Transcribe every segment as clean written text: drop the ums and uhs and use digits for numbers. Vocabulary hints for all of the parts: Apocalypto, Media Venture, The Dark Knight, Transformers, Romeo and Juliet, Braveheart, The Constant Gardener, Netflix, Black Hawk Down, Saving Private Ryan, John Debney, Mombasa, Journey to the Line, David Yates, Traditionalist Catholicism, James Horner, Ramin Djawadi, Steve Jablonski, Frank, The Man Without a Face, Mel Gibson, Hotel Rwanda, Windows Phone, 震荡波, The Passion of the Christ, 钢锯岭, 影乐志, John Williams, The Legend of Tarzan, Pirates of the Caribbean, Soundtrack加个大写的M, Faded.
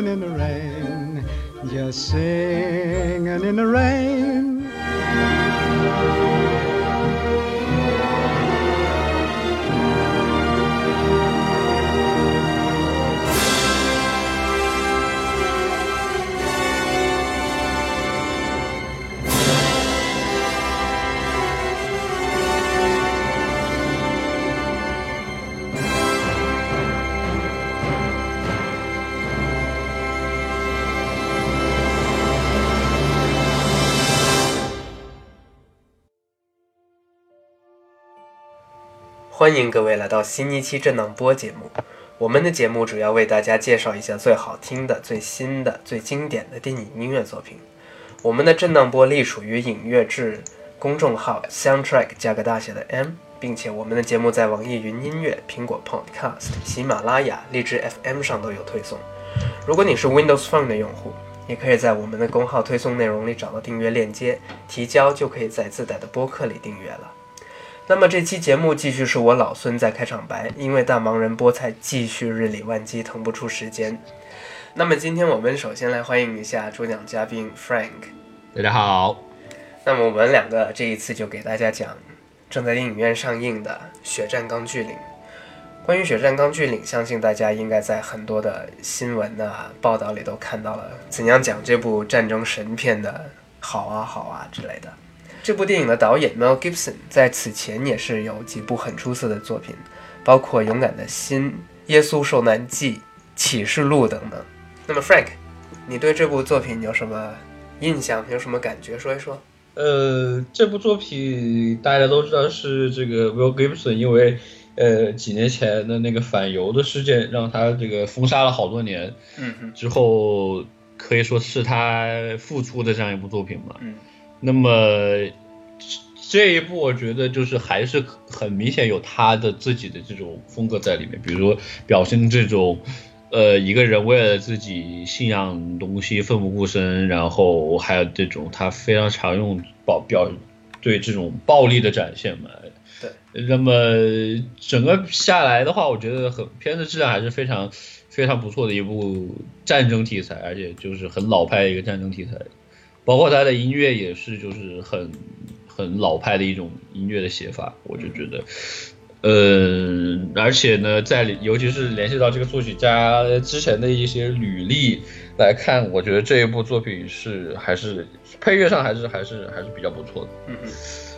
singing in the rain, just singing in the rain.欢迎各位来到新一期震荡波节目，我们的节目主要为大家介绍一下最好听的、最新的、最经典的电影音乐作品。我们的震荡波隶属于影乐志公众号 Soundtrack 加个大写的 M， 并且我们的节目在网易云音乐、苹果 Podcast、喜马拉雅、荔枝 FM 上都有推送。如果你是 Windows Phone 的用户，也可以在我们的公号推送内容里找到订阅链接，提交就可以在自带的播客里订阅了。那么这期节目继续是我老孙在开场白，因为大忙人菠菜继续日理万机，腾不出时间。那么今天我们首先来欢迎一下主讲嘉宾 Frank。 大家好。那么我们两个这一次就给大家讲正在电影院上映的《血战钢锯岭》。关于《血战钢锯岭》，相信大家应该在很多的新闻啊报道里都看到了怎样讲这部战争神片的好啊好啊之类的。这部电影的导演 Mel Gibson 在此前也是有几部很出色的作品，包括《勇敢的心》《耶稣受难记》《启示录》等等。那么 Frank， 你对这部作品有什么印象？有什么感觉？说一说。这部作品大家都知道是这个 Mel Gibson， 因为几年前的那个反犹的事件让他这个封杀了好多年，之后可以说是他复出的这样一部作品嘛。那么这一部我觉得就是还是很明显有他的自己的这种风格在里面，比如说表现这种一个人为了自己信仰的东西奋不顾身，然后还有这种他非常常用对这种暴力的展现嘛。对，那么整个下来的话，我觉得片子质量还是非常非常不错的一部战争题材，而且就是很老派的一个战争题材，包括他的音乐也是就是很老派的一种音乐的写法，我就觉得而且呢尤其是联系到这个作曲家之前的一些履历来看，我觉得这一部作品是还是配乐上还是比较不错的。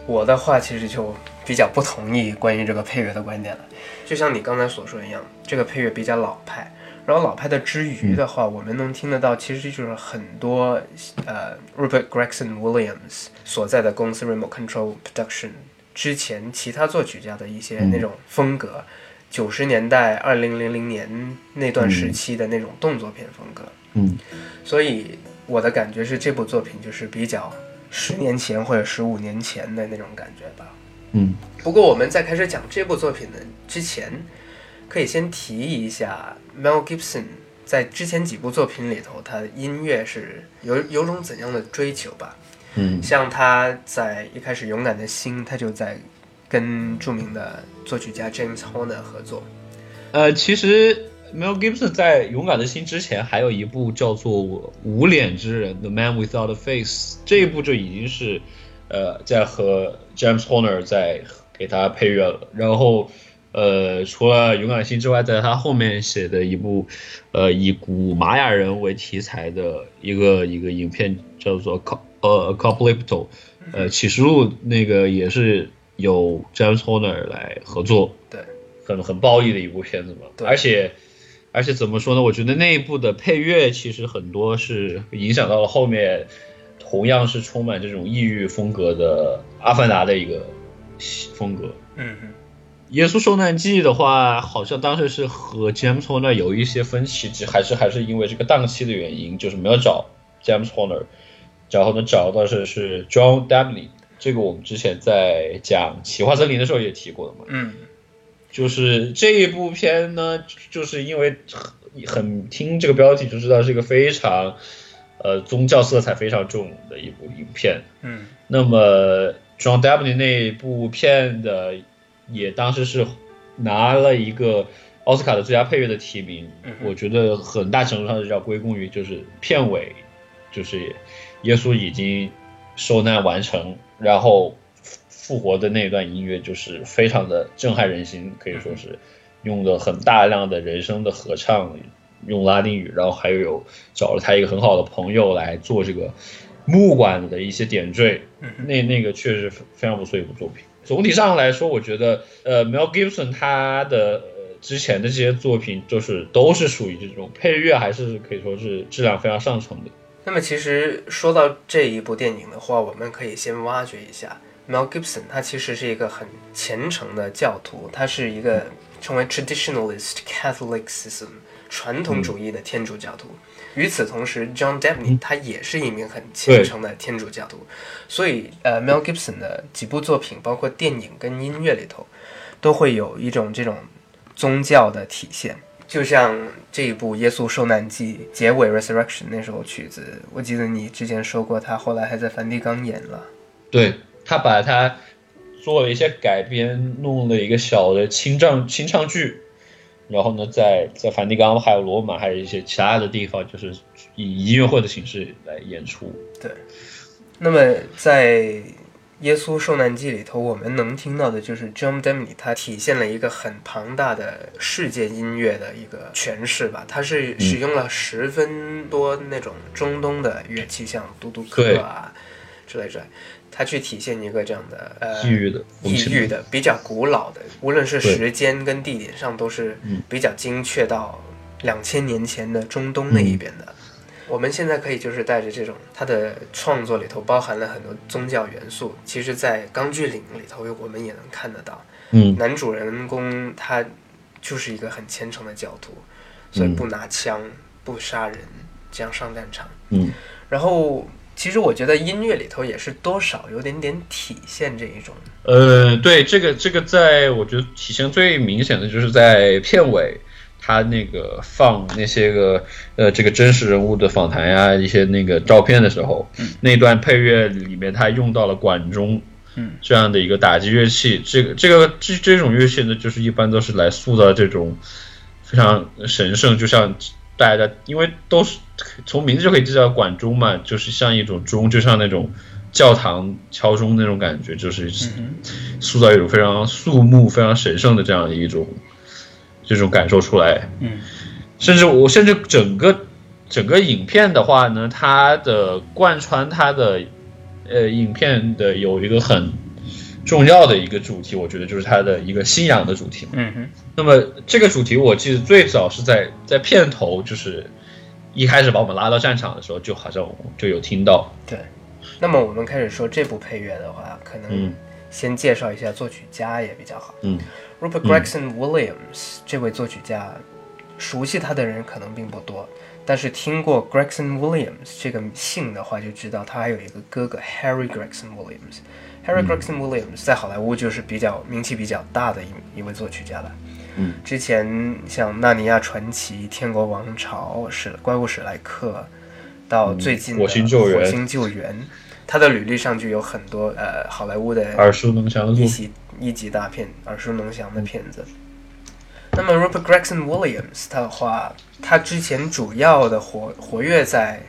我的话其实就比较不同意关于这个配乐的观点了，就像你刚才所说一样，这个配乐比较老派，然后老派的之余的话，我们能听得到其实就是很多Rupert Gregson-Williams 所在的公司 Remote Control Production 之前其他作曲家的一些那种风格，90年代2000年那段时期的那种动作片风格。所以我的感觉是这部作品就是比较10年前或者15年前的那种感觉吧。不过我们在开始讲这部作品的之前，可以先提一下 Mel Gibson 在之前几部作品里头他音乐是有种怎样的追求吧。像他在一开始《勇敢的心》，他就在跟著名的作曲家 James Horner 合作。其实 Mel Gibson 在《勇敢的心》之前还有一部叫做无脸之人 The Man Without a Face， 这一部就已经是在和 James Horner 在给他配乐了。然后除了勇敢心之外，在他后面写的一部以古玛雅人为题材的一个影片叫做Apocalypto， 启示录，那个也是有 James Horner 来合作。对，很暴力的一部片子嘛。对，而且怎么说呢，我觉得那一部的配乐其实很多是影响到了后面同样是充满这种异域风格的阿凡达的一个风格。耶稣受难记的话，好像当时是和 James Horner 有一些分歧，还是因为这个档期的原因，就是没有找 James Horner， 然后呢找到是 John Debney， 这个我们之前在讲奇幻森林的时候也提过的嘛。就是这一部片呢，就是因为很听这个标题就知道是一个非常宗教色彩非常重的一部影片。那么 John Debney 那部片的也当时是拿了一个奥斯卡的最佳配乐的提名，我觉得很大程度上是要归功于就是片尾，就是耶稣已经受难完成，然后复活的那段音乐就是非常的震撼人心，可以说是用了很大量的人声的合唱，用拉丁语，然后还有找了他一个很好的朋友来做这个木管的一些点缀，那个确实非常不错一部作品。总体上来说，我觉得Mel Gibson 他的之前的这些作品就是都是属于这种配乐还是可以说是质量非常上乘的。那么其实说到这一部电影的话，我们可以先挖掘一下 Mel Gibson， 他其实是一个很虔诚的教徒，他是一个称为 Traditionalist Catholicism 传统主义的天主教徒。与此同时 John Debney 他也是一名很虔诚的天主教徒，所以Mel Gibson 的几部作品包括电影跟音乐里头都会有一种这种宗教的体现。就像这一部《耶稣受难记》结尾 Resurrection 那首曲子，我记得你之前说过他后来还在梵蒂冈演了。对，他把它做了一些改编，弄了一个小的清唱剧，然后呢在梵蒂冈还有罗马还有一些其他的地方就是以音乐会的形式来演出。对，那么在耶稣受难记里头我们能听到的就是 John Debney 他体现了一个很庞大的世界音乐的一个诠释吧，他是使用了10分多那种中东的乐器，像嘟嘟克啊之类，他去体现一个这样的异域的比较古老的，无论是时间跟地点上都是比较精确到2000年前的中东那一边的。我们现在可以就是带着这种，他的创作里头包含了很多宗教元素，其实在钢锯岭里头我们也能看得到。男主人公他就是一个很虔诚的教徒，所以不拿枪不杀人这样上战场。然后其实我觉得音乐里头也是多少有点体现这一种对，这个在我觉得体现最明显的就是在片尾他那个放那些个这个真实人物的访谈呀，一些那个照片的时候，那段配乐里面他用到了管钟这样的一个打击乐器。这种乐器呢，就是一般都是来塑造这种非常神圣，就像大家因为都是从名字就可以知道管钟嘛，就是像一种钟，就像那种教堂敲钟那种感觉，就是塑造一种非常肃穆非常神圣的这样的一种这种感受出来。甚至整个影片的话呢，它的贯穿它的影片的有一个很重要的一个主题，我觉得就是它的一个信仰的主题。那么这个主题我记得最早是在片头，就是一开始把我们拉到战场的时候就好像就有听到。对，那么我们开始说这部配乐的话，可能先介绍一下作曲家也比较好。Rupert Gregson-Williams 这位作曲家，熟悉他的人可能并不多，但是听过 Gregson-Williams 这个姓的话就知道他还有一个哥哥 Harry Gregson-Williams。Harry Gregson-Williams 在好莱坞就是比较名气比较大的一位作曲家了。之前像《纳尼亚传奇》《天国王朝》《怪物史莱克》到最近的《火星救援》，他的履历上就有很多好莱坞的耳熟能详的一级大片，耳熟能详的片子。那么 Rupert Gregson-Williams 他的话，他之前主要的活跃在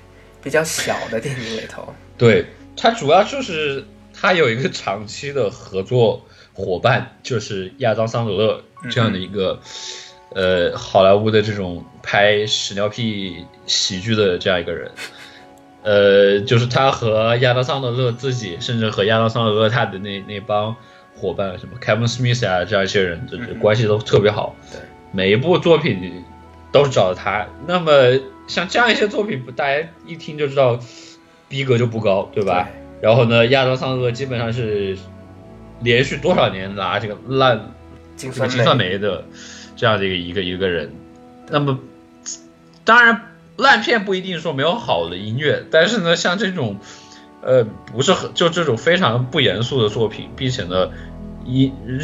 比较小的电影里头。对，他主要就是他有一个长期的合作伙伴，就是亚当·桑德勒这样的一个好莱坞的这种拍屎尿屁喜剧的这样一个人。就是他和亚当·桑德勒自己，甚至和亚当·桑德勒他的那帮伙伴，什么 Kevin Smith 啊这样一些人，就是关系都特别好。每一部作品都是找他。那么像这样一些作品，大家一听就知道逼格就不高，对吧？对。然后呢，亚当·桑德勒基本上是连续多少年拿这个烂金酸梅的这样的一个人。那么当然，烂片不一定说没有好的音乐，但是呢，像这种，不是很就这种非常不严肃的作品，并且呢，音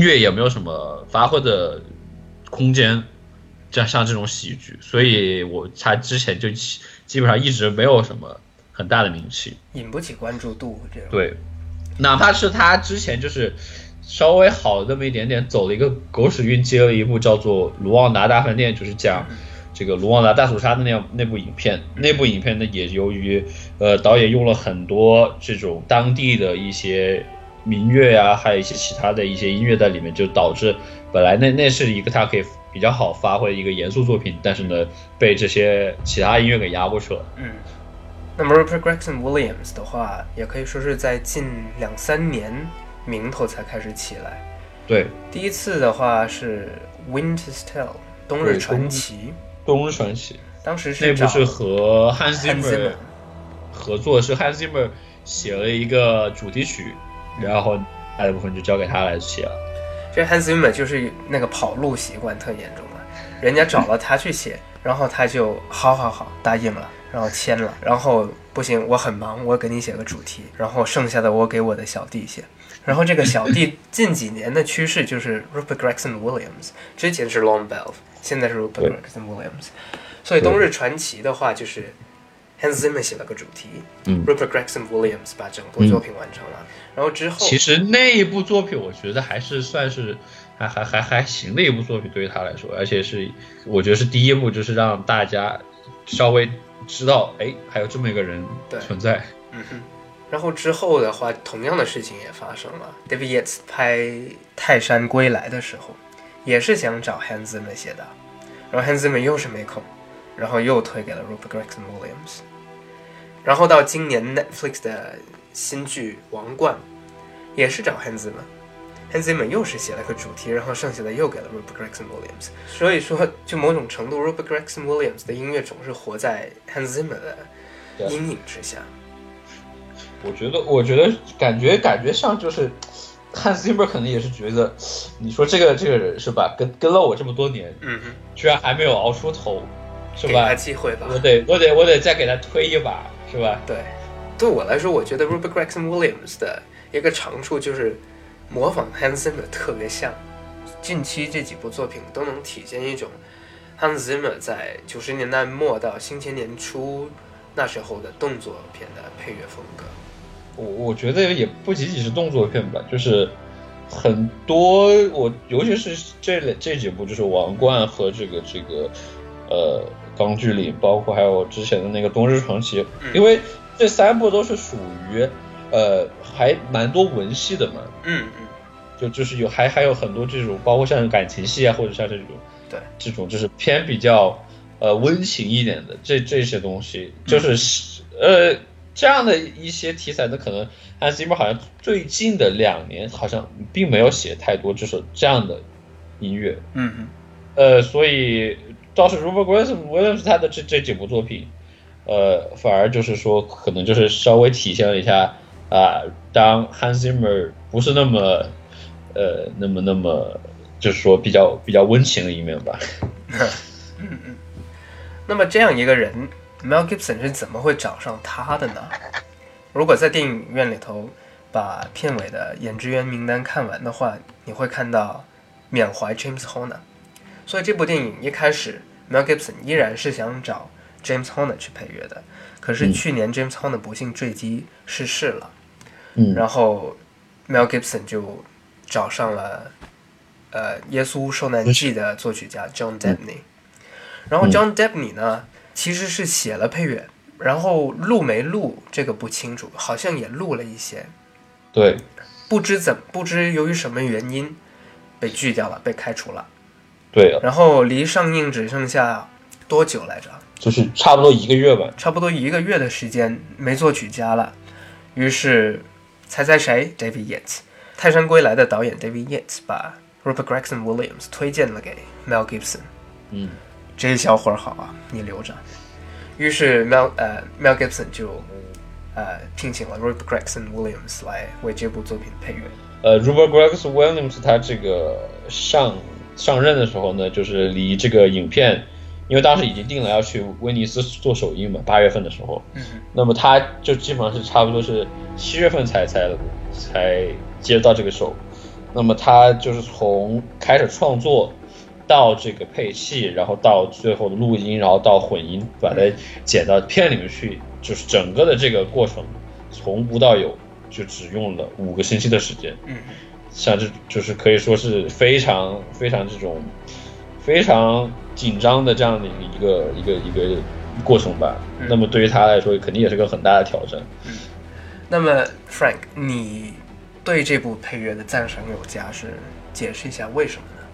乐也没有什么发挥的空间，像这种喜剧，所以他之前就基本上一直没有什么很大的名气，引不起关注度。对，哪怕是他之前就是稍微好那么一点点，走了一个狗屎运，接了一部叫做《卢旺达大饭店》，就是讲这个卢旺达大屠杀的那部影片。那部影片呢，也由于导演用了很多这种当地的一些民乐啊，还有一些其他的一些音乐在里面，就导致本来那是一个他可以比较好发挥一个严肃作品，但是呢被这些其他音乐给压过去了。嗯，那么 Rupert Gregson-Williams 的话，也可以说是在近2-3年名头才开始起来。对，第一次的话是 Winter's Tale 冬日传奇。冬日传奇当时是那部是和 Hans Zimmer 合作，是 Hans Zimmer 写了一个主题曲，然后大的部分就交给他来写了。这 Hans Zimmer 就是那个跑路习惯特严重了，人家找了他去写，然后他就好答应了，然后签了，然后不行，我很忙，我给你写个主题，然后剩下的我给我的小弟写。然后这个小弟近几年的趋势就是 Rupert Gregson-Williams， 之前是 Lorne Balfe， 现在是 Rupert Gregson-Williams。 所以《冬日传奇》的话就是 Hans Zimmer 写了个主题，Rupert Gregson-Williams 把整部作品完成了。然后之后其实那一部作品我觉得还是算是还行的一部作品，对于他来说，而且是我觉得是第一部，就是让大家稍微知道哎还有这么一个人存在。嗯哼。然后之后的话，同样的事情也发生了。David Yates 拍《泰山归来》的时候，也是想找 Hans Zimmer 写的，然后 Hans Zimmer 又是没空，然后又推给了 Rupert Gregson-Williams。然后到今年 Netflix 的新剧《王冠》，也是找 Hans Zimmer，Hans Zimmer 又是写了个主题，然后剩下的又给了 Rupert Gregson-Williams。所以说，就某种程度 ，Rupert Gregson-Williams 的音乐总是活在 Hans Zimmer 的阴影之下。我觉得感觉像就是汉斯 Zimmer 可能也是觉得，你说这个人是吧，跟了我这么多年，居然还没有熬出头，是吧？给他机会吧，我得再给他推一把，是吧？对，对我来说，我觉得 Rupert Gregson-Williams 的一个长处就是模仿 Hans Zimmer 特别像，近期这几部作品都能体现一种 Hans Zimmer 在90年代末到2000年初那时候的动作片的配乐风格。我觉得也不仅仅是动作片吧，就是很多尤其是这几部，就是《王冠》和这个钢锯岭，包括还有之前的那个《冬日传奇》，因为这三部都是属于还蛮多文戏的嘛。就是有还有很多这种，包括像感情戏啊，或者像这种就是偏比较温情一点的这些东西，就是这样的一些题材的，可能 Hans Zimmer 好像最近的2年好像并没有写太多就是这样的音乐。所以倒是 Rupert Gregson-Williams 他的这几部作品反而就是说可能就是稍微体现了一下啊，当 Hans Zimmer 不是那么就是说比较温情的一面吧。那么这样一个人 Mel Gibson 是怎么会找上他的呢？如果在电影院里头把片尾的演职员名单看完的话，你会看到缅怀 James Horner。 所以这部电影一开始 Mel Gibson 依然是想找 James Horner 去配乐的，可是去年 James Horner 不幸坠机逝世了，然后 Mel Gibson 就找上了耶稣受难记的作曲家 John Debney。然后 John Debney 呢其实是写了配乐，然后录没录这个不清楚，好像也录了一些，对，不知由于什么原因被拒掉了，被开除了。对，然后离上映只剩下多久来着，就是差不多1个月吧，差不多1个月的时间没作曲家了。于是猜谁 David Yates， 泰山归来的导演 David Yates 把 Rupert Gregson-Williams 推荐了给 Mel Gibson。 这小伙好啊，你留着。于是 Mel Gibson 就聘请了 Rupert Gregson-Williams 来为这部作品配乐。Rupert Gregson-Williams 他这个上任的时候呢，就是离这个影片，因为当时已经定了要去威尼斯做首映嘛，8月份的时候，那么他就基本上是差不多是7月份才接到这个手。那么他就是从开始创作到这个配器，然后到最后的录音，然后到混音，把它剪到片里面去，就是整个的这个过程从无到有就只用了5个星期的时间。像这就是可以说是非常这种非常紧张的这样的一个过程吧。那么对于他来说肯定也是个很大的挑战。那么 Frank 你对这部配乐的赞赏有加，是解释一下为什么呢？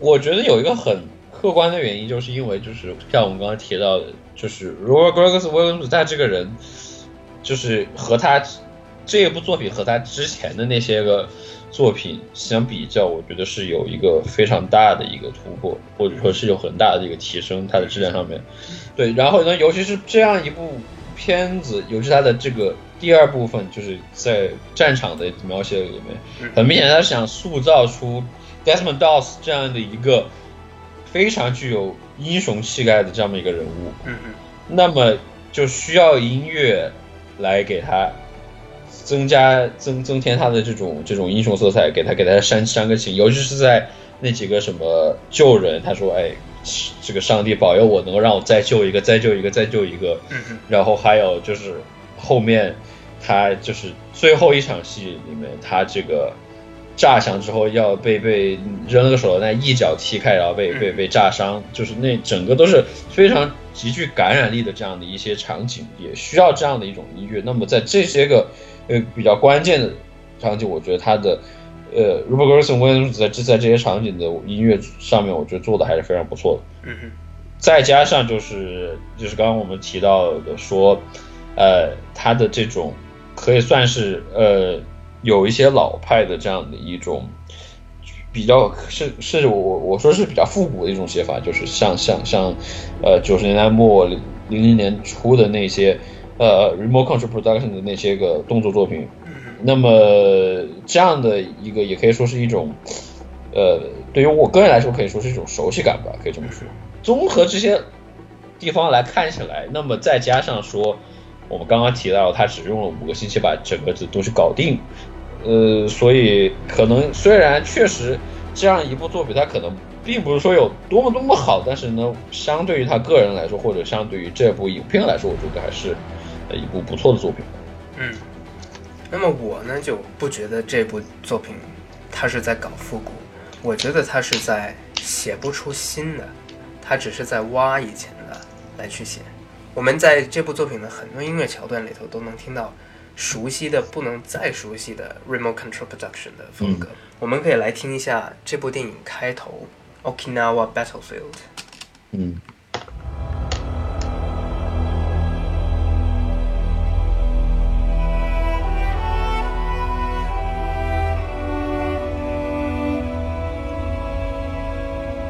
我觉得有一个很客观的原因，就是因为就是像我们刚才提到的，就是 Rupert Gregson-Williams 他这个人就是和他这部作品和他之前的那些个作品相比较，我觉得是有一个非常大的一个突破，或者说是有很大的一个提升，它的质量上面。对，然后呢，尤其是这样一部片子，尤其它的这个第二部分，就是在战场的描写里面，很明显他想塑造出 Desmond Doss 这样的一个非常具有英雄气概的这么一个人物。那么就需要音乐来给他增添他的这种英雄色彩，给他煽个情，尤其是在那几个什么救人，他说哎，这个上帝保佑我能够让我再救一个，然后还有就是后面他就是最后一场戏里面，他这个炸响之后要被扔了个手榴弹，一脚踢开，然后被炸伤，就是那整个都是非常极具感染力的这样的一些场景，也需要这样的一种音乐。那么在这些个比较关键的场景，我觉得他的Rupert Gregson-Williams 在这些场景的音乐上面，我觉得做的还是非常不错的。再加上就是刚刚我们提到的说，他的这种可以算是有一些老派的这样的一种比较是我说是比较复古的一种写法，就是像90年代末00年初的那些Remote Control Production 的那些个动作作品。那么这样的一个也可以说是一种对于我个人来说可以说是一种熟悉感吧，可以这么说。综合这些地方来看起来，那么再加上说我们刚刚提到他只用了5个星期把整个东西搞定，所以可能虽然确实这样一部作品它可能并不是说有多么好，但是呢相对于他个人来说，或者相对于这部影片来说，我觉得还是一部不错的作品。那么我呢就不觉得这部作品它是在搞复古，我觉得它是在写不出新的，它只是在挖以前的来去写。我们在这部作品的很多音乐桥段里头都能听到熟悉的不能再熟悉的 Remote Control Production 的风格。我们可以来听一下这部电影开头 Okinawa Battlefield。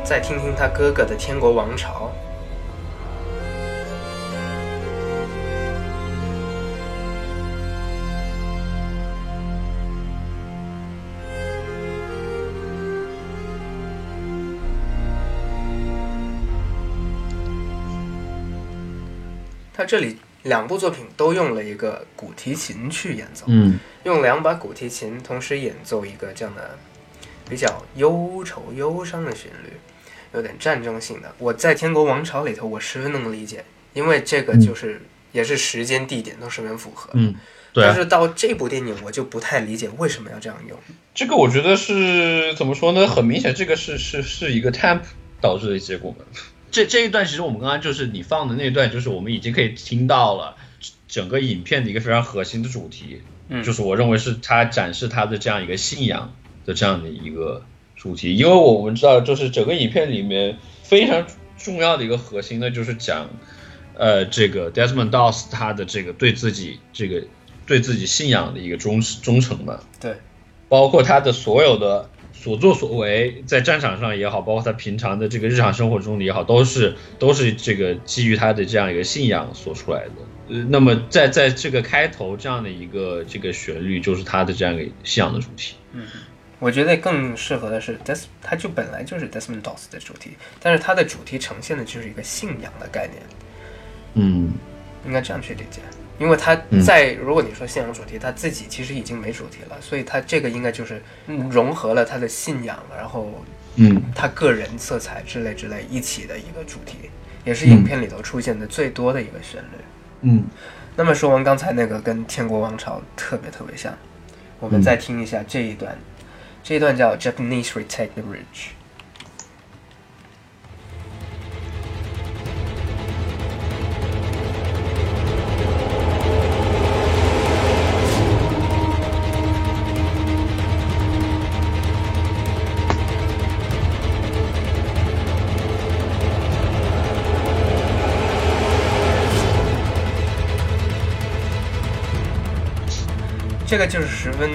再听听他哥哥的天国王朝，他这里两部作品都用了一个古提琴去演奏，用2把古提琴同时演奏一个这样的比较忧愁忧伤的旋律，有点战争性的。我在天国王朝里头我十分能理解，因为这个就是也是时间地点都十分符合。对啊，但是到这部电影我就不太理解为什么要这样用。这个我觉得是怎么说呢，很明显这个是一个 temp 导致的结果。这一段其实我们刚刚就是你放的那一段，就是我们已经可以听到了整个影片的一个非常核心的主题，就是我认为是他展示他的这样一个信仰的这样的一个主题。因为我们知道就是整个影片里面非常重要的一个核心呢，就是讲这个 Desmond Doss 他的这个对自己信仰的一个忠诚嘛。对，包括他的所有的所作所为，在战场上也好，包括他平常的这个日常生活中也好，都是这个基于他的这样一个信仰所出来的。那么在这个开头这样的一个这个旋律，就是他的这样一个信仰的主题。我觉得更适合的是，他就本来就是 Desmond Doss 的主题，但是他的主题呈现的就是一个信仰的概念。应该这样去理解，因为他在如果你说信仰主题，他自己其实已经没主题了，所以他这个应该就是融合了他的信仰，然后他个人色彩之类一起的一个主题，也是影片里头出现的最多的一个旋律。那么说完刚才那个跟天国王朝特别像，我们再听一下这一段，这一段叫 Japanese Retake the Ridge。这个就是十分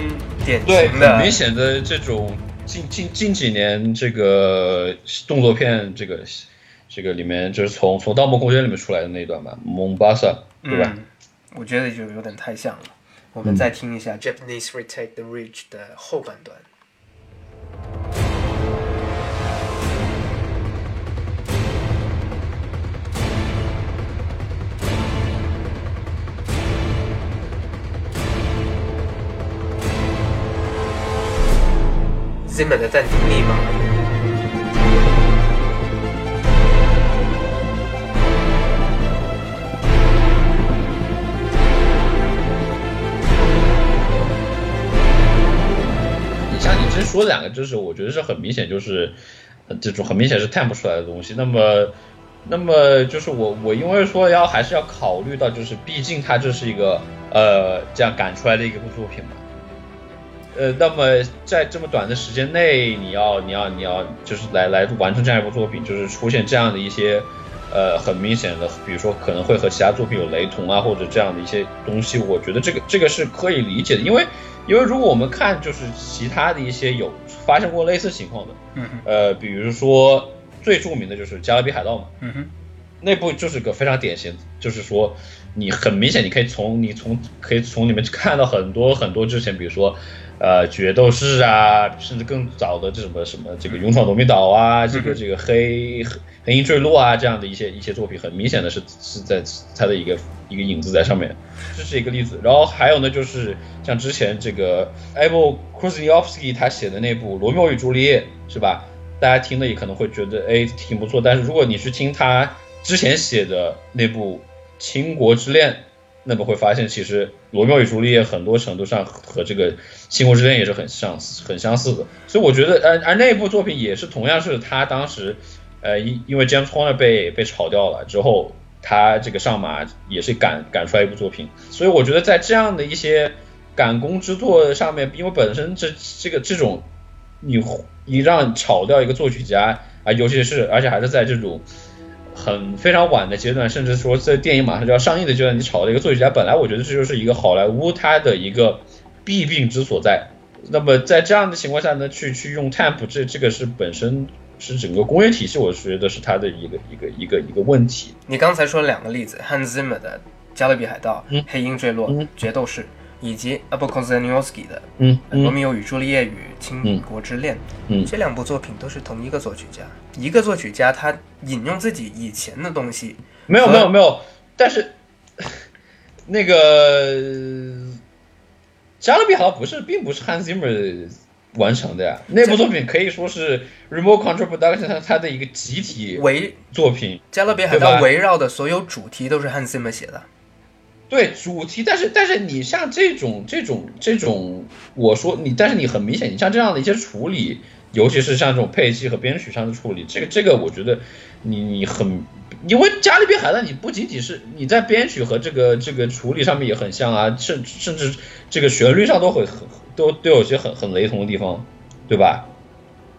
典型的，很明显的这种近几年这个动作片，这个里面就是从《盗梦空间》里面出来的那一段吧，Mombasa，对吧？我觉得就有点太像了。我们再听一下 Japanese Retake the Ridge 的后半段。Zimmer 的暂停密码，你像你之前说的两个，就是我觉得是很明显，就是这种很明显是看不出来的东西。那么就是我因为说还是要考虑到，就是毕竟它这是一个这样赶出来的一个作品嘛。那么在这么短的时间内，你要就是来完成这样一部作品，就是出现这样的一些很明显的，比如说可能会和其他作品有雷同啊，或者这样的一些东西，我觉得这个是可以理解的，因为如果我们看就是其他的一些有发生过类似情况的，比如说最著名的就是《加勒比海盗》嘛，那部就是个非常典型，就是说你很明显你可以从里面看到很多之前，比如说决斗士啊，甚至更早的这什么这个勇闯夺命岛啊，这个黑鹰坠落啊，这样的一些作品，很明显的是在它的一个影子在上面，这是一个例子。然后还有呢，就是像之前这个 Evo Krusniovsky 他写的那部《罗密欧与朱丽叶》，是吧？大家听了也可能会觉得挺不错，但是如果你去听他之前写的那部《倾国之恋》，那么会发现，其实《罗密欧与朱丽叶》很多程度上和这个《倾国之恋》也是很相似的，所以我觉得，而那部作品也是同样是他当时，因为 James Horner 被炒掉了之后，他这个上马也是赶出来一部作品，所以我觉得在这样的一些赶工之作上面，因为本身这种你让炒掉一个作曲家啊，尤其是而且还是在这种很非常晚的阶段，甚至说在电影马上就要上映的阶段，你炒了一个作曲家，本来我觉得这就是一个好莱坞它的一个弊病之所在。那么在这样的情况下呢，去用 temp， 这个是本身是整个工业体系，我觉得是它的一个问题。你刚才说两个例子 ，Hans Zimmer 的《加勒比海盗》、黑鹰坠落、决斗士，以及 Apocalypto 的《罗密欧与朱丽叶与倾国之恋》，这两部作品都是同一个作曲家，一个作曲家他引用自己以前的东西，没有，但是那个加勒比海盗并不是 Hans Zimmer 完成的呀，那部作品可以说是 Remote Control Production 它的一个集体作品，加勒比海盗围绕的所有主题都是 Hans Zimmer 写的。对主题，但是你像这种，我说你，但是你很明显，你像这样的一些处理，尤其是像这种配器和编曲上的处理，这个我觉得你很，因为加勒比海盗你不仅仅是你在编曲和这个处理上面也很像啊，甚至这个旋律上都有些很雷同的地方，对吧？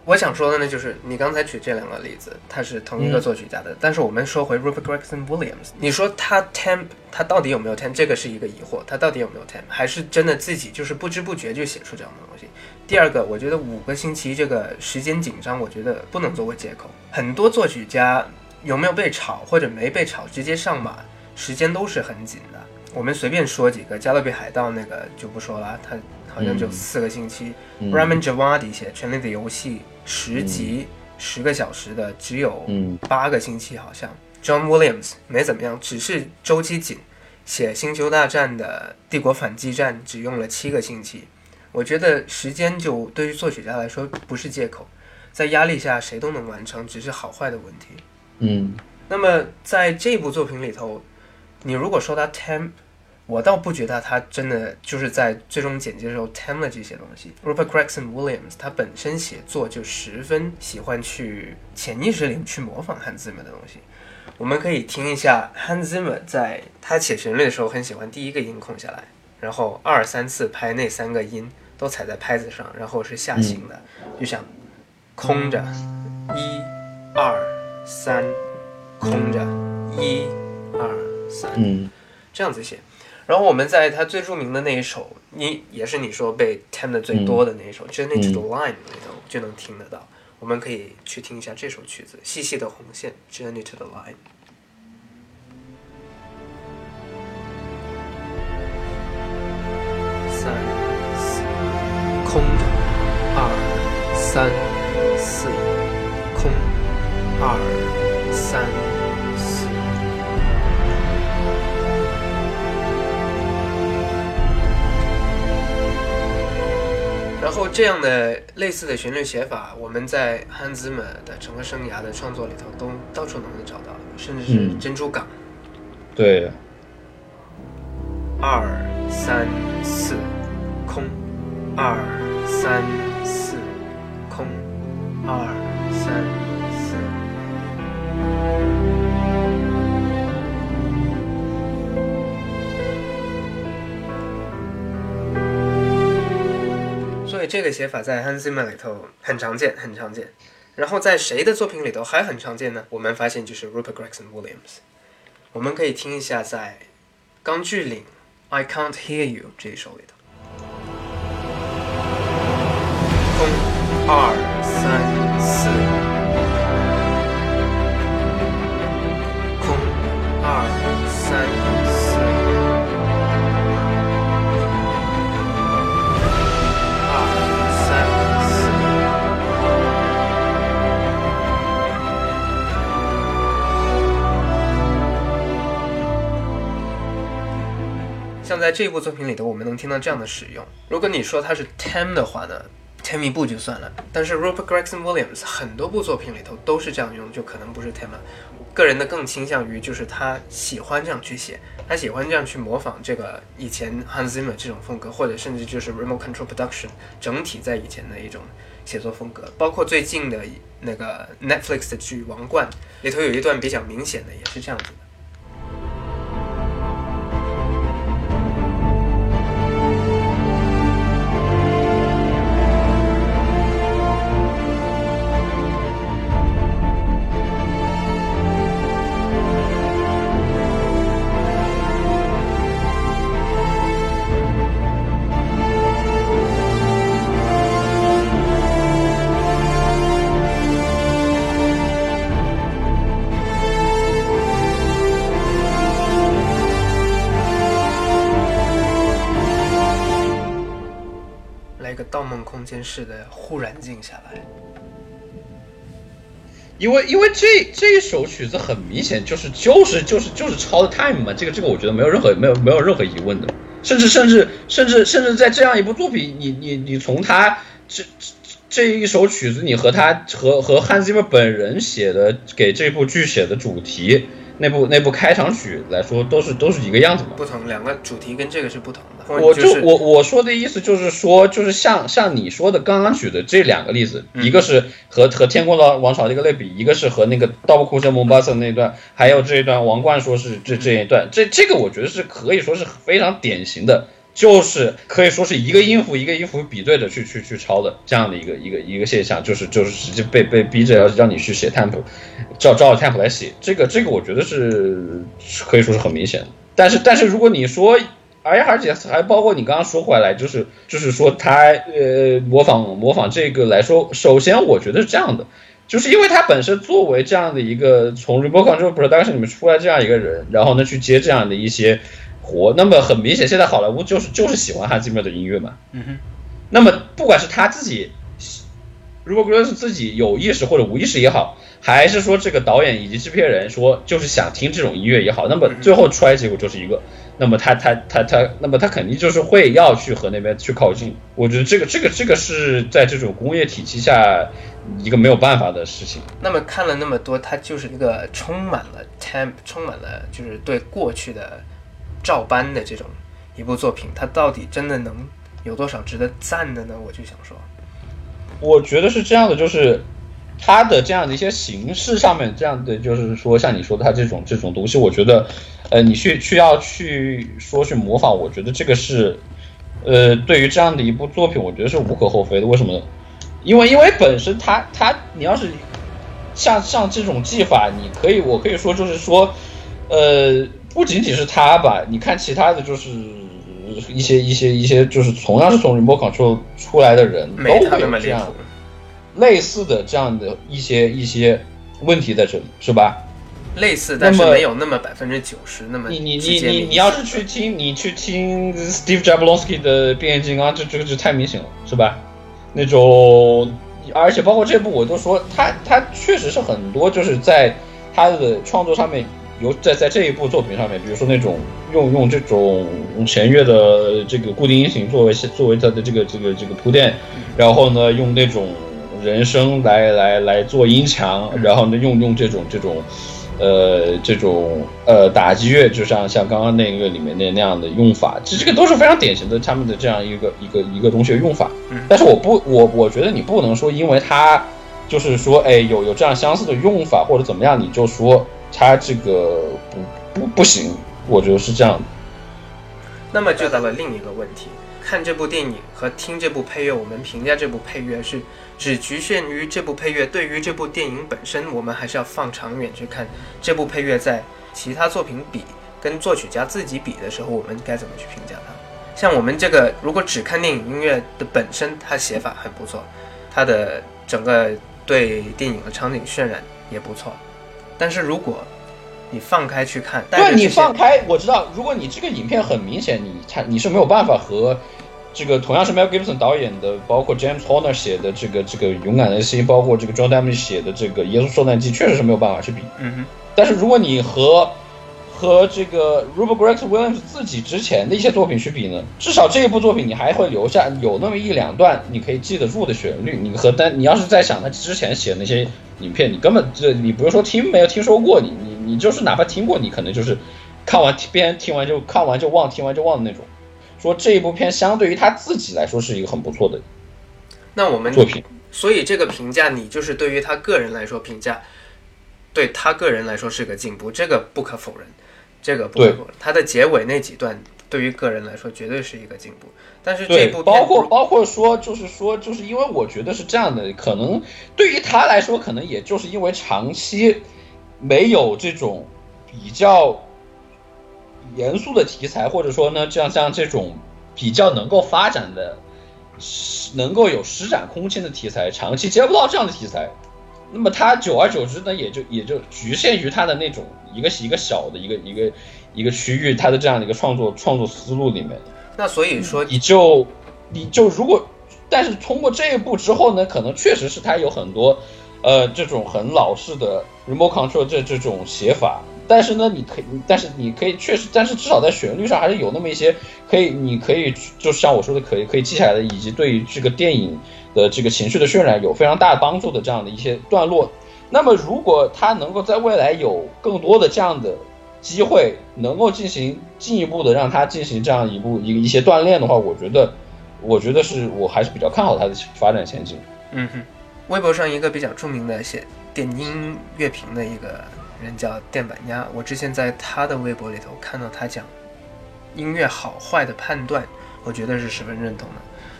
我想说的呢，就是你刚才举这两个例子，它是同一个作曲家的，但是我们说回 Rupert Gregson-Williams， 你说他 temp， 他到底有没有 temp？ 这个是一个疑惑，他到底有没有 temp？ 还是真的自己就是不知不觉就写出这样的东西？第二个，我觉得5个星期这个时间紧张，我觉得不能作为借口。很多作曲家有没有被炒或者没被炒，直接上马，时间都是很紧的。我们随便说几个，《加勒比海盗》那个就不说了，他好像就4个星期。Ramin Djawadi 写《权力的游戏》10集10个小时的只有8个星期，好像。John Williams 没怎么样，只是周期紧。写《星球大战》的《帝国反击战》只用了7个星期。我觉得时间就对于作曲家来说不是借口，在压力下谁都能完成，只是好坏的问题。那么在这部作品里头，你如果说它 temp，我倒不觉得他真的就是在最终剪辑的时候添了这些东西。Rupert Gregson-Williams 他本身写作就十分喜欢去潜意识里去模仿 Hans Zimmer 的东西。我们可以听一下 Hans Zimmer 在他写旋律的时候很喜欢第一个音空下来，然后二三次拍那三个音都踩在拍子上，然后是下行的，就像空着一二三，空着一二三，这样子写。然后我们在他最著名的那一首，你也是你说被 temp 的最多的那一首 Journey to the Line 里头就能听得到，我们可以去听一下这首曲子细细的红线 Journey to the Line。空着二三四，空二三四。然后这样的类似的旋律写法，我们在汉兹们的整个生涯的创作里头都到处能够找到，甚至是珍珠港。对。二三四，空。二三四，空，二三四。所以这个写法在 Hans Zimmer 里头很常见，很常见。然后在谁的作品里头还很常见呢？我们发现就是 Rupert Gregson-Williams。我们可以听一下在《钢锯岭》I Can't Hear You 这一首里头。二三四，空二三四，二三四。像在这部作品里头，我们能听到这样的使用。如果你说它是 temp 的话呢？Tem 一部就算了，但是 Rupert Gregson-Williams 很多部作品里头都是这样用，就可能不是 Tem 了。我个人的更倾向于就是他喜欢这样去写，他喜欢这样去模仿这个以前 Hans Zimmer 这种风格，或者甚至就是 Remote Control Production 整体在以前的一种写作风格。包括最近的那个 Netflix 的剧《王冠》里头有一段比较明显的也是这样子的。空间式的忽然静下来，因为这一首曲子很明显就是抄的 time 嘛，这个我觉得没有任何疑问的，甚至在这样一部作品，你从他这一首曲子，你和他和 Hans Zimmer 本人写的给这部剧写的主题那部开场曲来说，都是一个样子嘛，不同，两个主题跟这个是不同的。我说的意思就是说，就是像你说的刚刚举的这两个例子，一个是和天空的王朝的一个类比，一个是和那个盗墓空间 Mombasa 那一段，还有这一段王冠说是这一段，这个我觉得是可以说是非常典型的，就是可以说是一个音符一个音符比对的去抄的这样的一个现象，就是直接被逼着要让你去写 tempo， 照 tempo 来写，这个我觉得是可以说是很明显的。但是如果你说而且还包括你刚刚说回来，就是说他模仿这个来说，首先我觉得是这样的，就是因为他本身作为这样的一个从 Remote Control Production 里面出来这样一个人，然后呢去接这样的一些活，那么很明显现在好莱坞就是喜欢Hans Zimmer的音乐嘛。那么不管是他自己，如果说是自己有意识或者无意识也好，还是说这个导演以及制片人说就是想听这种音乐也好，那么最后出来结果就是一个，那么他肯定就是会要去和那边去靠近。我觉得这个是在这种工业体系下一个没有办法的事情。那么看了那么多，它就是一个充满了 temp， 充满了就是对过去的照搬的这种一部作品，它到底真的能有多少值得赞的呢？我就想说，我觉得是这样的，就是它的这样的一些形式上面，这样的就是说像你说的它这种东西，我觉得你去模仿，我觉得这个是对于这样的一部作品，我觉得是无可厚非的。为什么呢？因为本身它你要是像这种技法，我可以说就是说不仅仅是它吧，你看其他的就是一些就是同样是从 Remote Control 出来的人都有这样类似的这样的一些问题在这里，是吧？类似，但是没有那么90%那么你要是去听 Steve Jablonski 的变形金刚，这个就太明显了，是吧？那种，而且包括这部，我都说他确实是很多就是在他的创作上面有在这一部作品上面，比如说那种用这种弦乐的这个固定音型作为他的这个铺垫，然后呢用那种人声来做音墙，然后呢用这种打击乐，就像刚刚那个里面的那样的用法，这个都是非常典型的他们的这样一个东西的用法。但是我觉得你不能说因为它就是说有这样相似的用法或者怎么样，你就说它这个不行，我觉得是这样的。那么就到了另一个问题，看这部电影和听这部配乐，我们评价这部配乐是只局限于这部配乐，对于这部电影本身，我们还是要放长远去看这部配乐在其他作品比跟作曲家自己比的时候，我们该怎么去评价它。像我们这个如果只看电影音乐的本身，它写法很不错，它的整个对电影的场景渲染也不错，但是如果你放开去看，对，你放开，我知道，如果你这个影片很明显你是没有办法和这个同样是 Mel Gibson 导演的，包括 James Horner 写的这个勇敢的心，包括这个 John Debney 写的这个耶稣受难记，确实是没有办法去比。但是如果你和这个 Rupert Gregson-Williams 自己之前的一些作品去比呢，至少这一部作品你还会留下有那么一两段你可以记得住的旋律。你要是在想他之前写的那些影片，你根本你不是说没有听说过，你就是哪怕听过，你可能就是看完就忘，听完就忘的那种。说这一部片相对于他自己来说是一个很不错的作品，所以这个评价你就是对于他个人来说评价，对他个人来说是个进步，这个不可否认，他的结尾那几段对于个人来说绝对是一个进步。但是这部片包括说就是因为我觉得是这样的，可能对于他来说，可能也就是因为长期没有这种比较严肃的题材，或者说呢，像这种比较能够发展的、能够有施展空间的题材，长期接不到这样的题材，那么它久而久之呢，也就局限于它的那种一个小的一个区域，它的这样的一个创作思路里面。那所以说，你就如果，但是通过这一步之后呢，可能确实是它有很多这种很老式的 remote control 这种写法。但是呢，你可以确实，但是至少在旋律上还是有那么一些你可以就像我说的可以记下来的，以及对于这个电影的这个情绪的渲染有非常大的帮助的这样的一些段落。那么如果它能够在未来有更多的这样的机会，能够进一步的让它进行这样一些锻炼的话，我觉得我还是比较看好它的发展前景。微博上一个比较著名的写电音乐评的一个人叫电板鸭，我之前在他的微博里头看到他讲音乐好坏的判断，我觉得是十分认同的。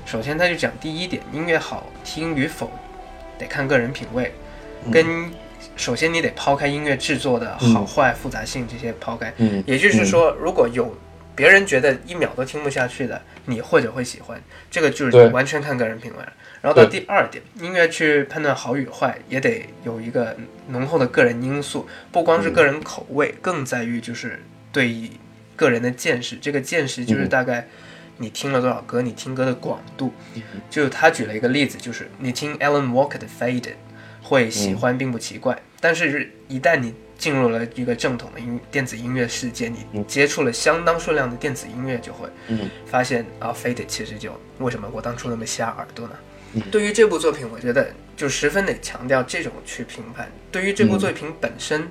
首先他就讲第一点，音乐好听与否得看个人品味，跟首先你得抛开音乐制作的好坏复杂性这些抛开，也就是说如果有别人觉得一秒都听不下去的，你或者会喜欢，这个就是完全看个人品味了。然后到第二点，音乐去判断好与坏也得有一个浓厚的个人因素，不光是个人口味，更在于就是对个人的见识，这个见识就是大概你听了多少歌，你听歌的广度。就他举了一个例子，就是你听 Alan Walker 的 Faded 会喜欢并不奇怪，但是一旦你进入了一个正统的电子音乐世界，你接触了相当数量的电子音乐，就会发现啊 Faded 其实就为什么我当初那么瞎耳朵呢。对于这部作品，我觉得就十分得强调这种去评判。对于这部作品本身，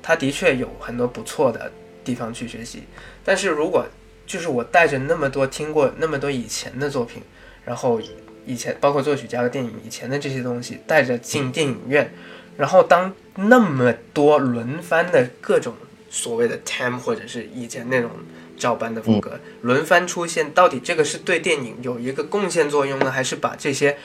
它的确有很多不错的地方去学习。但是如果就是我带着那么多听过那么多以前的作品，然后以前包括作曲家和电影以前的这些东西带着进电影院，然后当那么多轮番的各种所谓的 TAM 或者是以前那种照搬的风格轮番出现，到底这个是对电影有一个贡献作用呢，还是把这些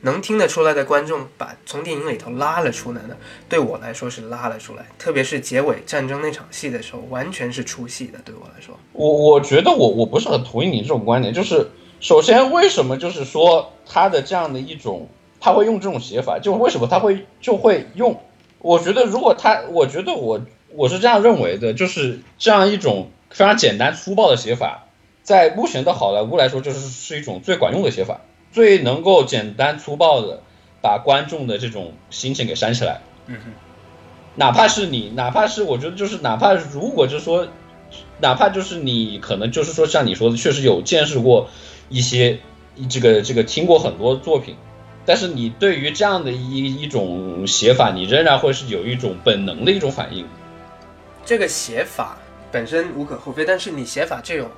能听得出来的观众把从电影里头拉了出来呢？对我来说是拉了出来，特别是结尾战争那场戏的时候完全是出戏的。对我来说，我觉得我不是很同意你这种观点。就是首先为什么就是说他的这样的一种他会用这种写法，就为什么他会就会用，我觉得如果他我觉得我是这样认为的，就是这样一种非常简单粗暴的写法在目前的好莱坞来说就是一种最管用的写法，最能够简单粗暴的把观众的这种心情给煽起来。哪怕是我觉得就是哪怕如果就是说哪怕就是你可能就是说像你说的确实有见识过一些这个听过很多作品，但是你对于这样的一种写法你仍然会是有一种本能的一种反应。这个写法本身无可厚非，但是你写法这种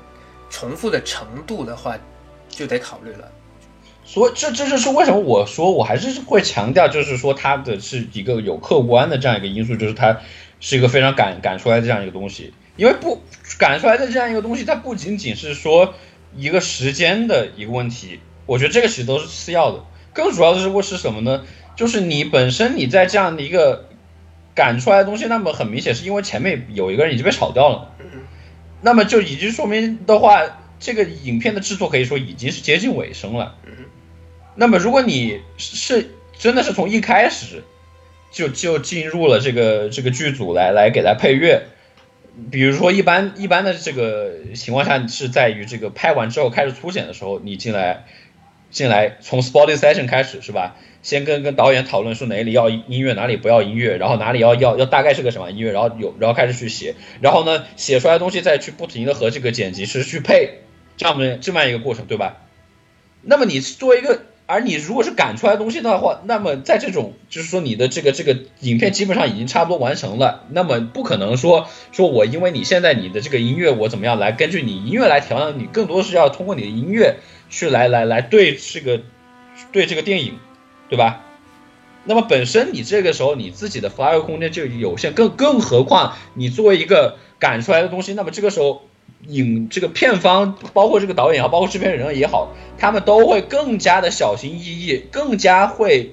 重复的程度的话就得考虑了。所以这就是为什么我说我还是会强调就是说它的是一个有客观的这样一个因素，就是它是一个非常赶出来的这样一个东西。因为不赶出来的这样一个东西它不仅仅是说一个时间的一个问题，我觉得这个其实都是次要的，更主要的是什么呢，就是你本身你在这样的一个赶出来的东西，那么很明显是因为前面有一个人已经被炒掉了，那么就已经说明的话这个影片的制作可以说已经是接近尾声了。那么如果你是真的是从一开始就进入了这个剧组来给他配乐，比如说一般的这个情况下是在于这个拍完之后开始初剪的时候你进来从 spotting session 开始是吧，先跟导演讨论说哪里要音乐哪里不要音乐，然后哪里要大概是个什么音乐，然后开始去写，然后呢写出来的东西再去不停的和这个剪辑师去配，这么一个过程对吧。那么你作为一个而你如果是赶出来的东西的话，那么在这种就是说你的这个影片基本上已经差不多完成了，那么不可能说我因为你现在你的这个音乐我怎么样来根据你音乐来调整，你更多的是要通过你的音乐去来对这个电影对吧。那么本身你这个时候你自己的发挥空间就有限，更何况你作为一个赶出来的东西，那么这个时候这个片方包括这个导演也好包括制片人也好，他们都会更加的小心翼翼，更加会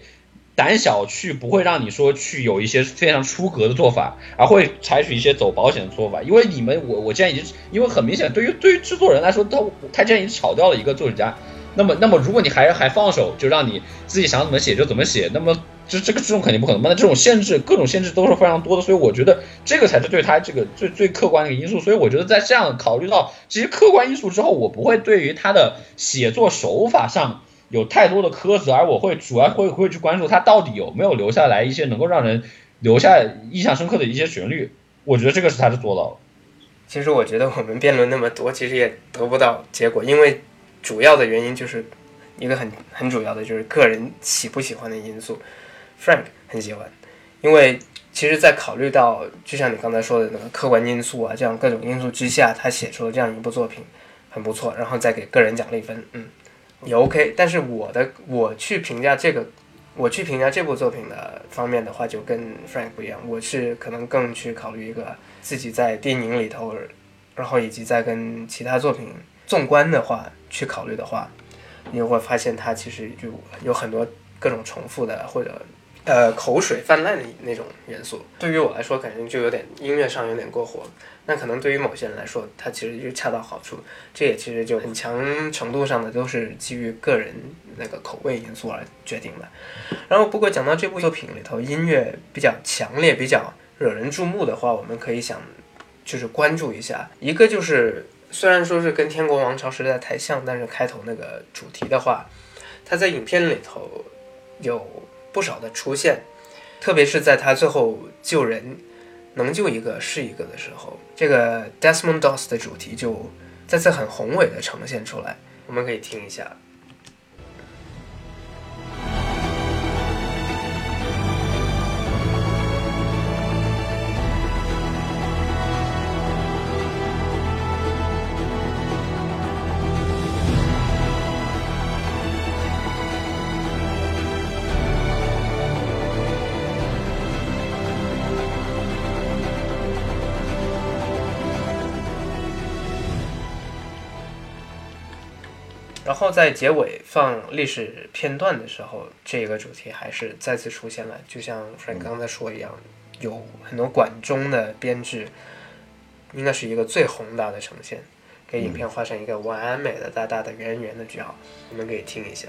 胆小，不会让你说去有一些非常出格的做法，而会采取一些走保险的做法。因为你们我既然已经因为很明显对于制作人来说他既然已经炒掉了一个作曲家，那么如果你还放手就让你自己想怎么写就怎么写，那么这个这种肯定不可能嘛。那这种限制各种限制都是非常多的，所以我觉得这个才是对他这个最客观的一个因素。所以我觉得在这样考虑到这些客观因素之后，我不会对于他的写作手法上有太多的苛责，而我会主要会去关注他到底有没有留下来一些能够让人留下印象深刻的一些旋律，我觉得这个是他是做到了。其实我觉得我们辩论那么多其实也得不到结果，因为主要的原因就是一个很主要的就是个人喜不喜欢的因素。 Frank 很喜欢，因为其实在考虑到就像你刚才说的那个客观因素啊这样各种因素之下，他写出了这样一部作品很不错，然后再给个人奖励分也 OK。 但是我去评价这部作品的方面的话就跟 Frank 不一样，我是可能更去考虑一个自己在电影里头然后以及在跟其他作品纵观的话去考虑的话，你会发现它其实就有很多各种重复的或者口水泛滥的那种元素。对于我来说感觉就有点音乐上有点过火，那可能对于某些人来说它其实就恰到好处，这也其实就很强程度上的都是基于个人那个口味因素而决定的。然后不过讲到这部作品里头音乐比较强烈比较惹人注目的话，我们可以想就是关注一下一个，就是虽然说是跟天国王朝时代太像，但是开头那个主题的话它在影片里头有不少的出现，特别是在他最后救人能救一个是一个的时候，这个 Desmond Doss 的主题就再次很宏伟的呈现出来，我们可以听一下。然后在结尾放历史片段的时候，这个主题还是再次出现了，就像Frank刚才说一样，有很多管中的编制，应该是一个最宏大的呈现，给影片画上一个完美的大大的圆圆的句号。我们可以听一下。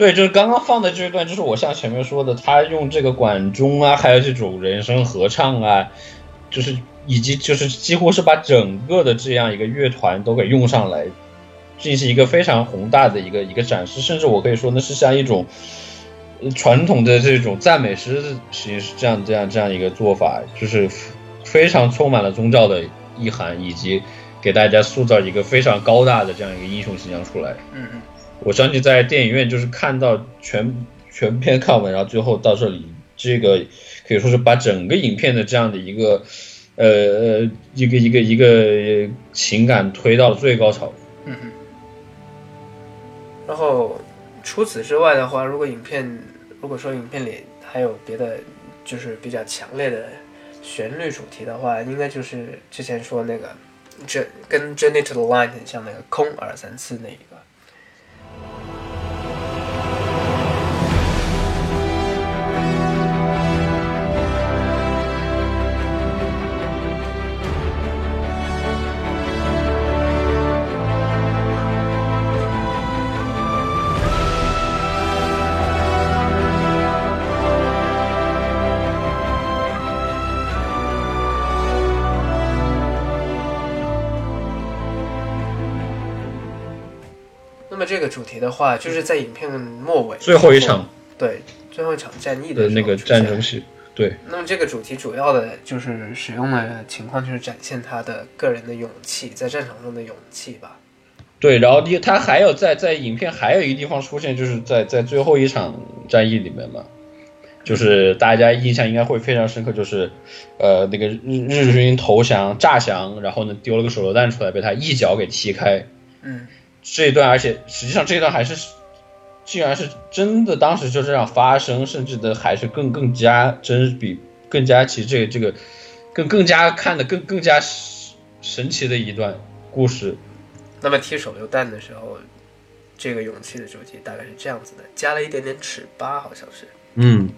对，就是刚刚放的这一段，就是我像前面说的，他用这个管钟啊，还有这种人声合唱啊，就是以及就是几乎是把整个的这样一个乐团都给用上来，这是一个非常宏大的一个展示，甚至我可以说那是像一种传统的这种赞美诗形式，这样一个做法，就是非常充满了宗教的意涵，以及给大家塑造一个非常高大的这样一个英雄形象出来。嗯。我相信在电影院就是看到全片看完，然后最后到这里，这个可以说是把整个影片的这样的一个一个情感推到了最高潮。嗯嗯。然后除此之外的话，如果说影片里还有别的就是比较强烈的旋律主题的话，应该就是之前说那个这跟 Journey to the Line 很像那个空234那一个。这个主题的话，就是在影片末尾最后一场战役的那个战争戏。对，那么这个主题主要的就是使用的情况就是展现他的个人的勇气，在战场上的勇气吧。对，然后他还有在影片还有一个地方出现，就是在最后一场战役里面嘛，就是大家印象应该会非常深刻，就是那个日军投降诈降，然后呢丢了个手榴弹出来，被他一脚给踢开。嗯，这一段，而且实际上这一段还是竟然是真的，当时就这样发生，甚至的还是更加真比更加其实这个更加看的更加神奇的一段故事。那么踢手榴弹的时候，这个勇气的主题大概是这样子的，加了一点点尺八，好像是。嗯。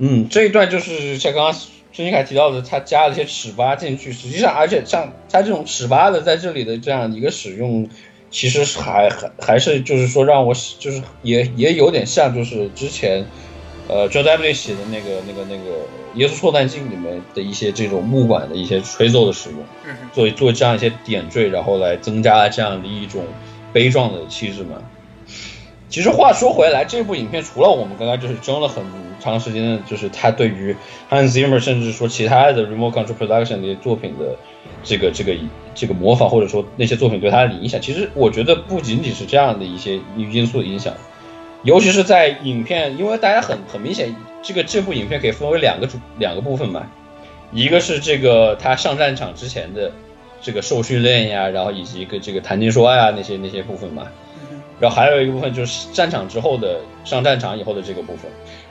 嗯，这一段就是像刚刚孙一凯提到的，他加了一些尺八进去，实际上而且像他这种尺八的在这里的这样一个使用，其实还是就是说让我就是也有点像就是之前John Debney 写的那个耶稣受难记里面的一些这种木管的一些吹奏的使用，做这样一些点缀，然后来增加这样的一种悲壮的气质嘛。其实话说回来，这部影片除了我们刚刚就是争了很长时间的，就是他对于 Hans Zimmer 甚至说其他的 Remote Control Production 的作品的这个模仿，或者说那些作品对他的影响，其实我觉得不仅仅是这样的一些因素的影响，尤其是在影片，因为大家很明显，这部影片可以分为两个部分嘛，一个是这个他上战场之前的这个受训练呀，然后以及一个这个谈情说爱啊那些部分嘛。然后还有一个部分就是战场之后的上战场以后的这个部分，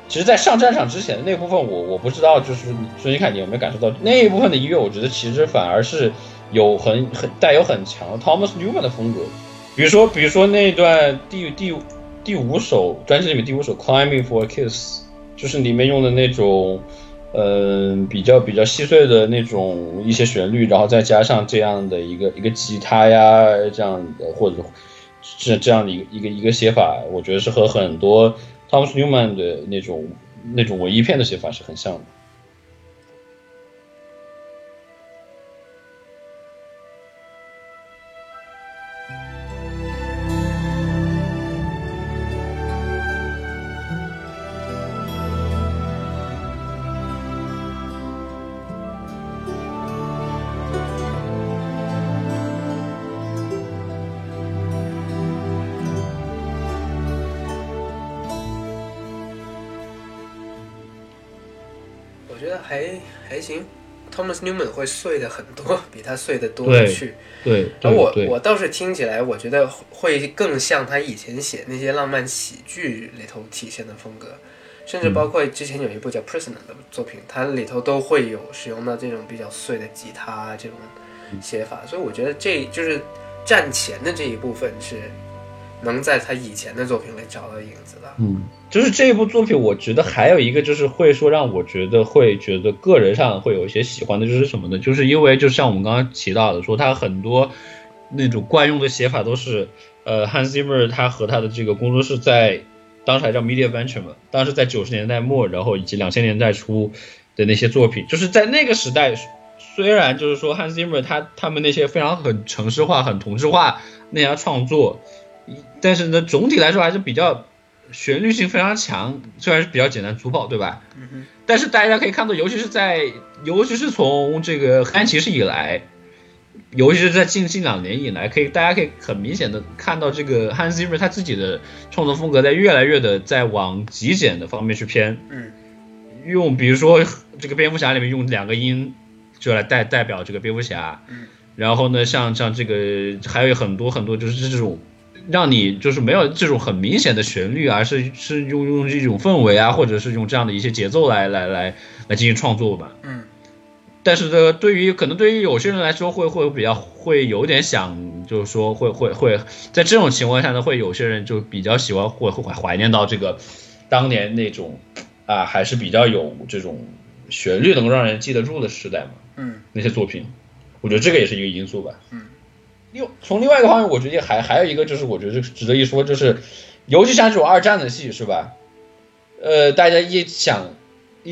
其实在上战场之前的那部分我不知道，就是孙一凯你有没有感受到那一部分的音乐，我觉得其实反而是有很带有很强 Thomas Newman 的风格。比如说那段第五首专辑里面第五首 Climbing for a Kiss， 就是里面用的那种比较细碎的那种一些旋律，然后再加上这样的一个吉他呀，这样的或者这样的一个写法，我觉得是和很多 Thomas Newman 的那种文艺片的写法是很像的。还行 ，Thomas Newman 会碎的很多，比他碎的多的去。对，然后我倒是听起来，我觉得会更像他以前写那些浪漫喜剧里头体现的风格，甚至包括之前有一部叫《Prisoner》的作品，它里头都会有使用到这种比较碎的吉他这种写法，所以我觉得这就是战前的这一部分是能在他以前的作品里找到影子的。嗯，就是这一部作品我觉得还有一个就是会说让我觉得个人上会有一些喜欢的，就是什么呢，就是因为就像我们刚刚提到的说他很多那种惯用的写法都是Hans Zimmer 他和他的这个工作室在当时还叫 Media Venture 嘛，当时在90年代末然后以及2000年代初的那些作品，就是在那个时代虽然就是说 Hans Zimmer 他们那些非常很城市化很同质化那样创作，但是呢总体来说还是比较旋律性非常强，虽然是比较简单粗暴对吧，但是大家可以看到尤其是从这个黑暗骑士以来，尤其是在近两年以来，大家可以很明显的看到这个 Hans Zimmer 他自己的创作风格在越来越的在往极简的方面去偏，用比如说这个蝙蝠侠里面用两个音就来代表这个蝙蝠侠，然后呢像这个还有很多就是这种让你就是没有这种很明显的旋律，而是用这种氛围啊，或者是用这样的一些节奏来进行创作吧。嗯，但是这对于有些人来说会比较会有点想，就是说会在这种情况下呢，会有些人就比较喜欢会怀念到这个当年那种啊，还是比较有这种旋律能让人记得住的时代嘛。嗯，那些作品，我觉得这个也是一个因素吧。嗯。从另外一个方面我觉得还有一个就是我觉得值得一说，就是尤其像这种二战的戏是吧，大家一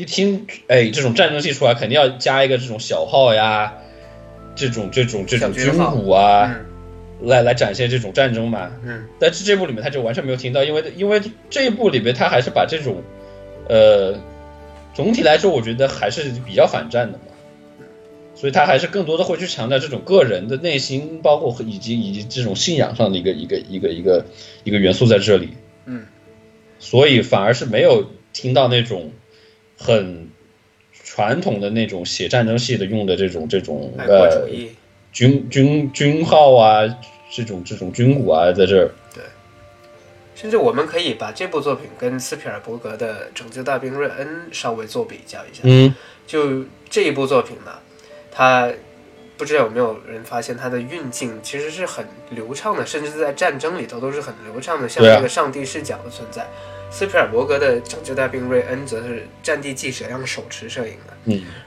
听哎这种战争戏出来肯定要加一个这种小号呀这种军鼓啊、来展现这种战争嘛，但是这部里面他就完全没有听到，因为这一部里面他还是把这种总体来说我觉得还是比较反战的嘛，所以他还是更多的会去强调这种个人的内心，包括以及这种信仰上的一个元素在这里。嗯，所以反而是没有听到那种很传统的那种写战争戏的用的这种军号啊这种军鼓啊在这儿。对，甚至我们可以把这部作品跟斯皮尔伯格的《拯救大兵瑞恩》稍微做比较一下。嗯，就这一部作品呢。他不知道有没有人发现他的运镜其实是很流畅的，甚至在战争里头都是很流畅的，像一个上帝视角的存在。斯皮尔伯格的《拯救大兵瑞恩》则是战地记者让手持摄影的，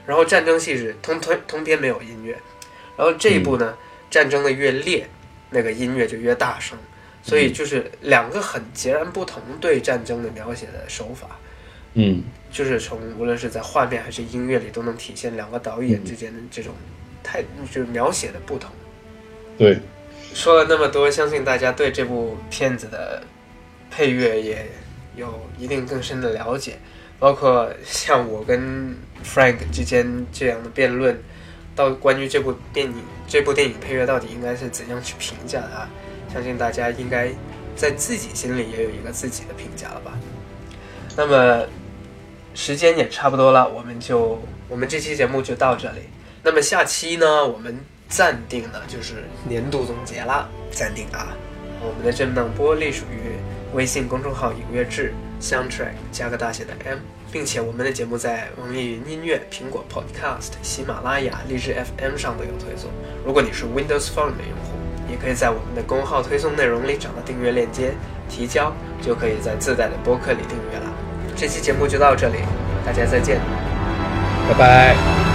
然后战争戏是通篇没有音乐，然后这一部呢，战争的越烈，那个音乐就越大声，所以就是两个很截然不同对战争的描写的手法。嗯，就是从无论是在画面还是音乐里都能体现两个导演之间的这种就是描写的不同。对，说了那么多，相信大家对这部片子的配乐也有一定更深的了解，包括像我跟 Frank 之间这样的辩论到关于这部电影配乐到底应该是怎样去评价它，相信大家应该在自己心里也有一个自己的评价了吧。那么时间也差不多了，我们这期节目就到这里。那么下期呢，我们暂定呢就是年度总结啦，暂定啊。我们的震荡波隶属于微信公众号影乐志， soundtrack 加个大写的 M， 并且我们的节目在网易云音乐、苹果 Podcast、喜马拉雅、荔枝 FM 上都有推送。如果你是 Windows Phone 的用户，也可以在我们的公号推送内容里找到订阅链接，提交就可以在自带的播客里订阅了。这期节目就到这里，大家再见，拜拜。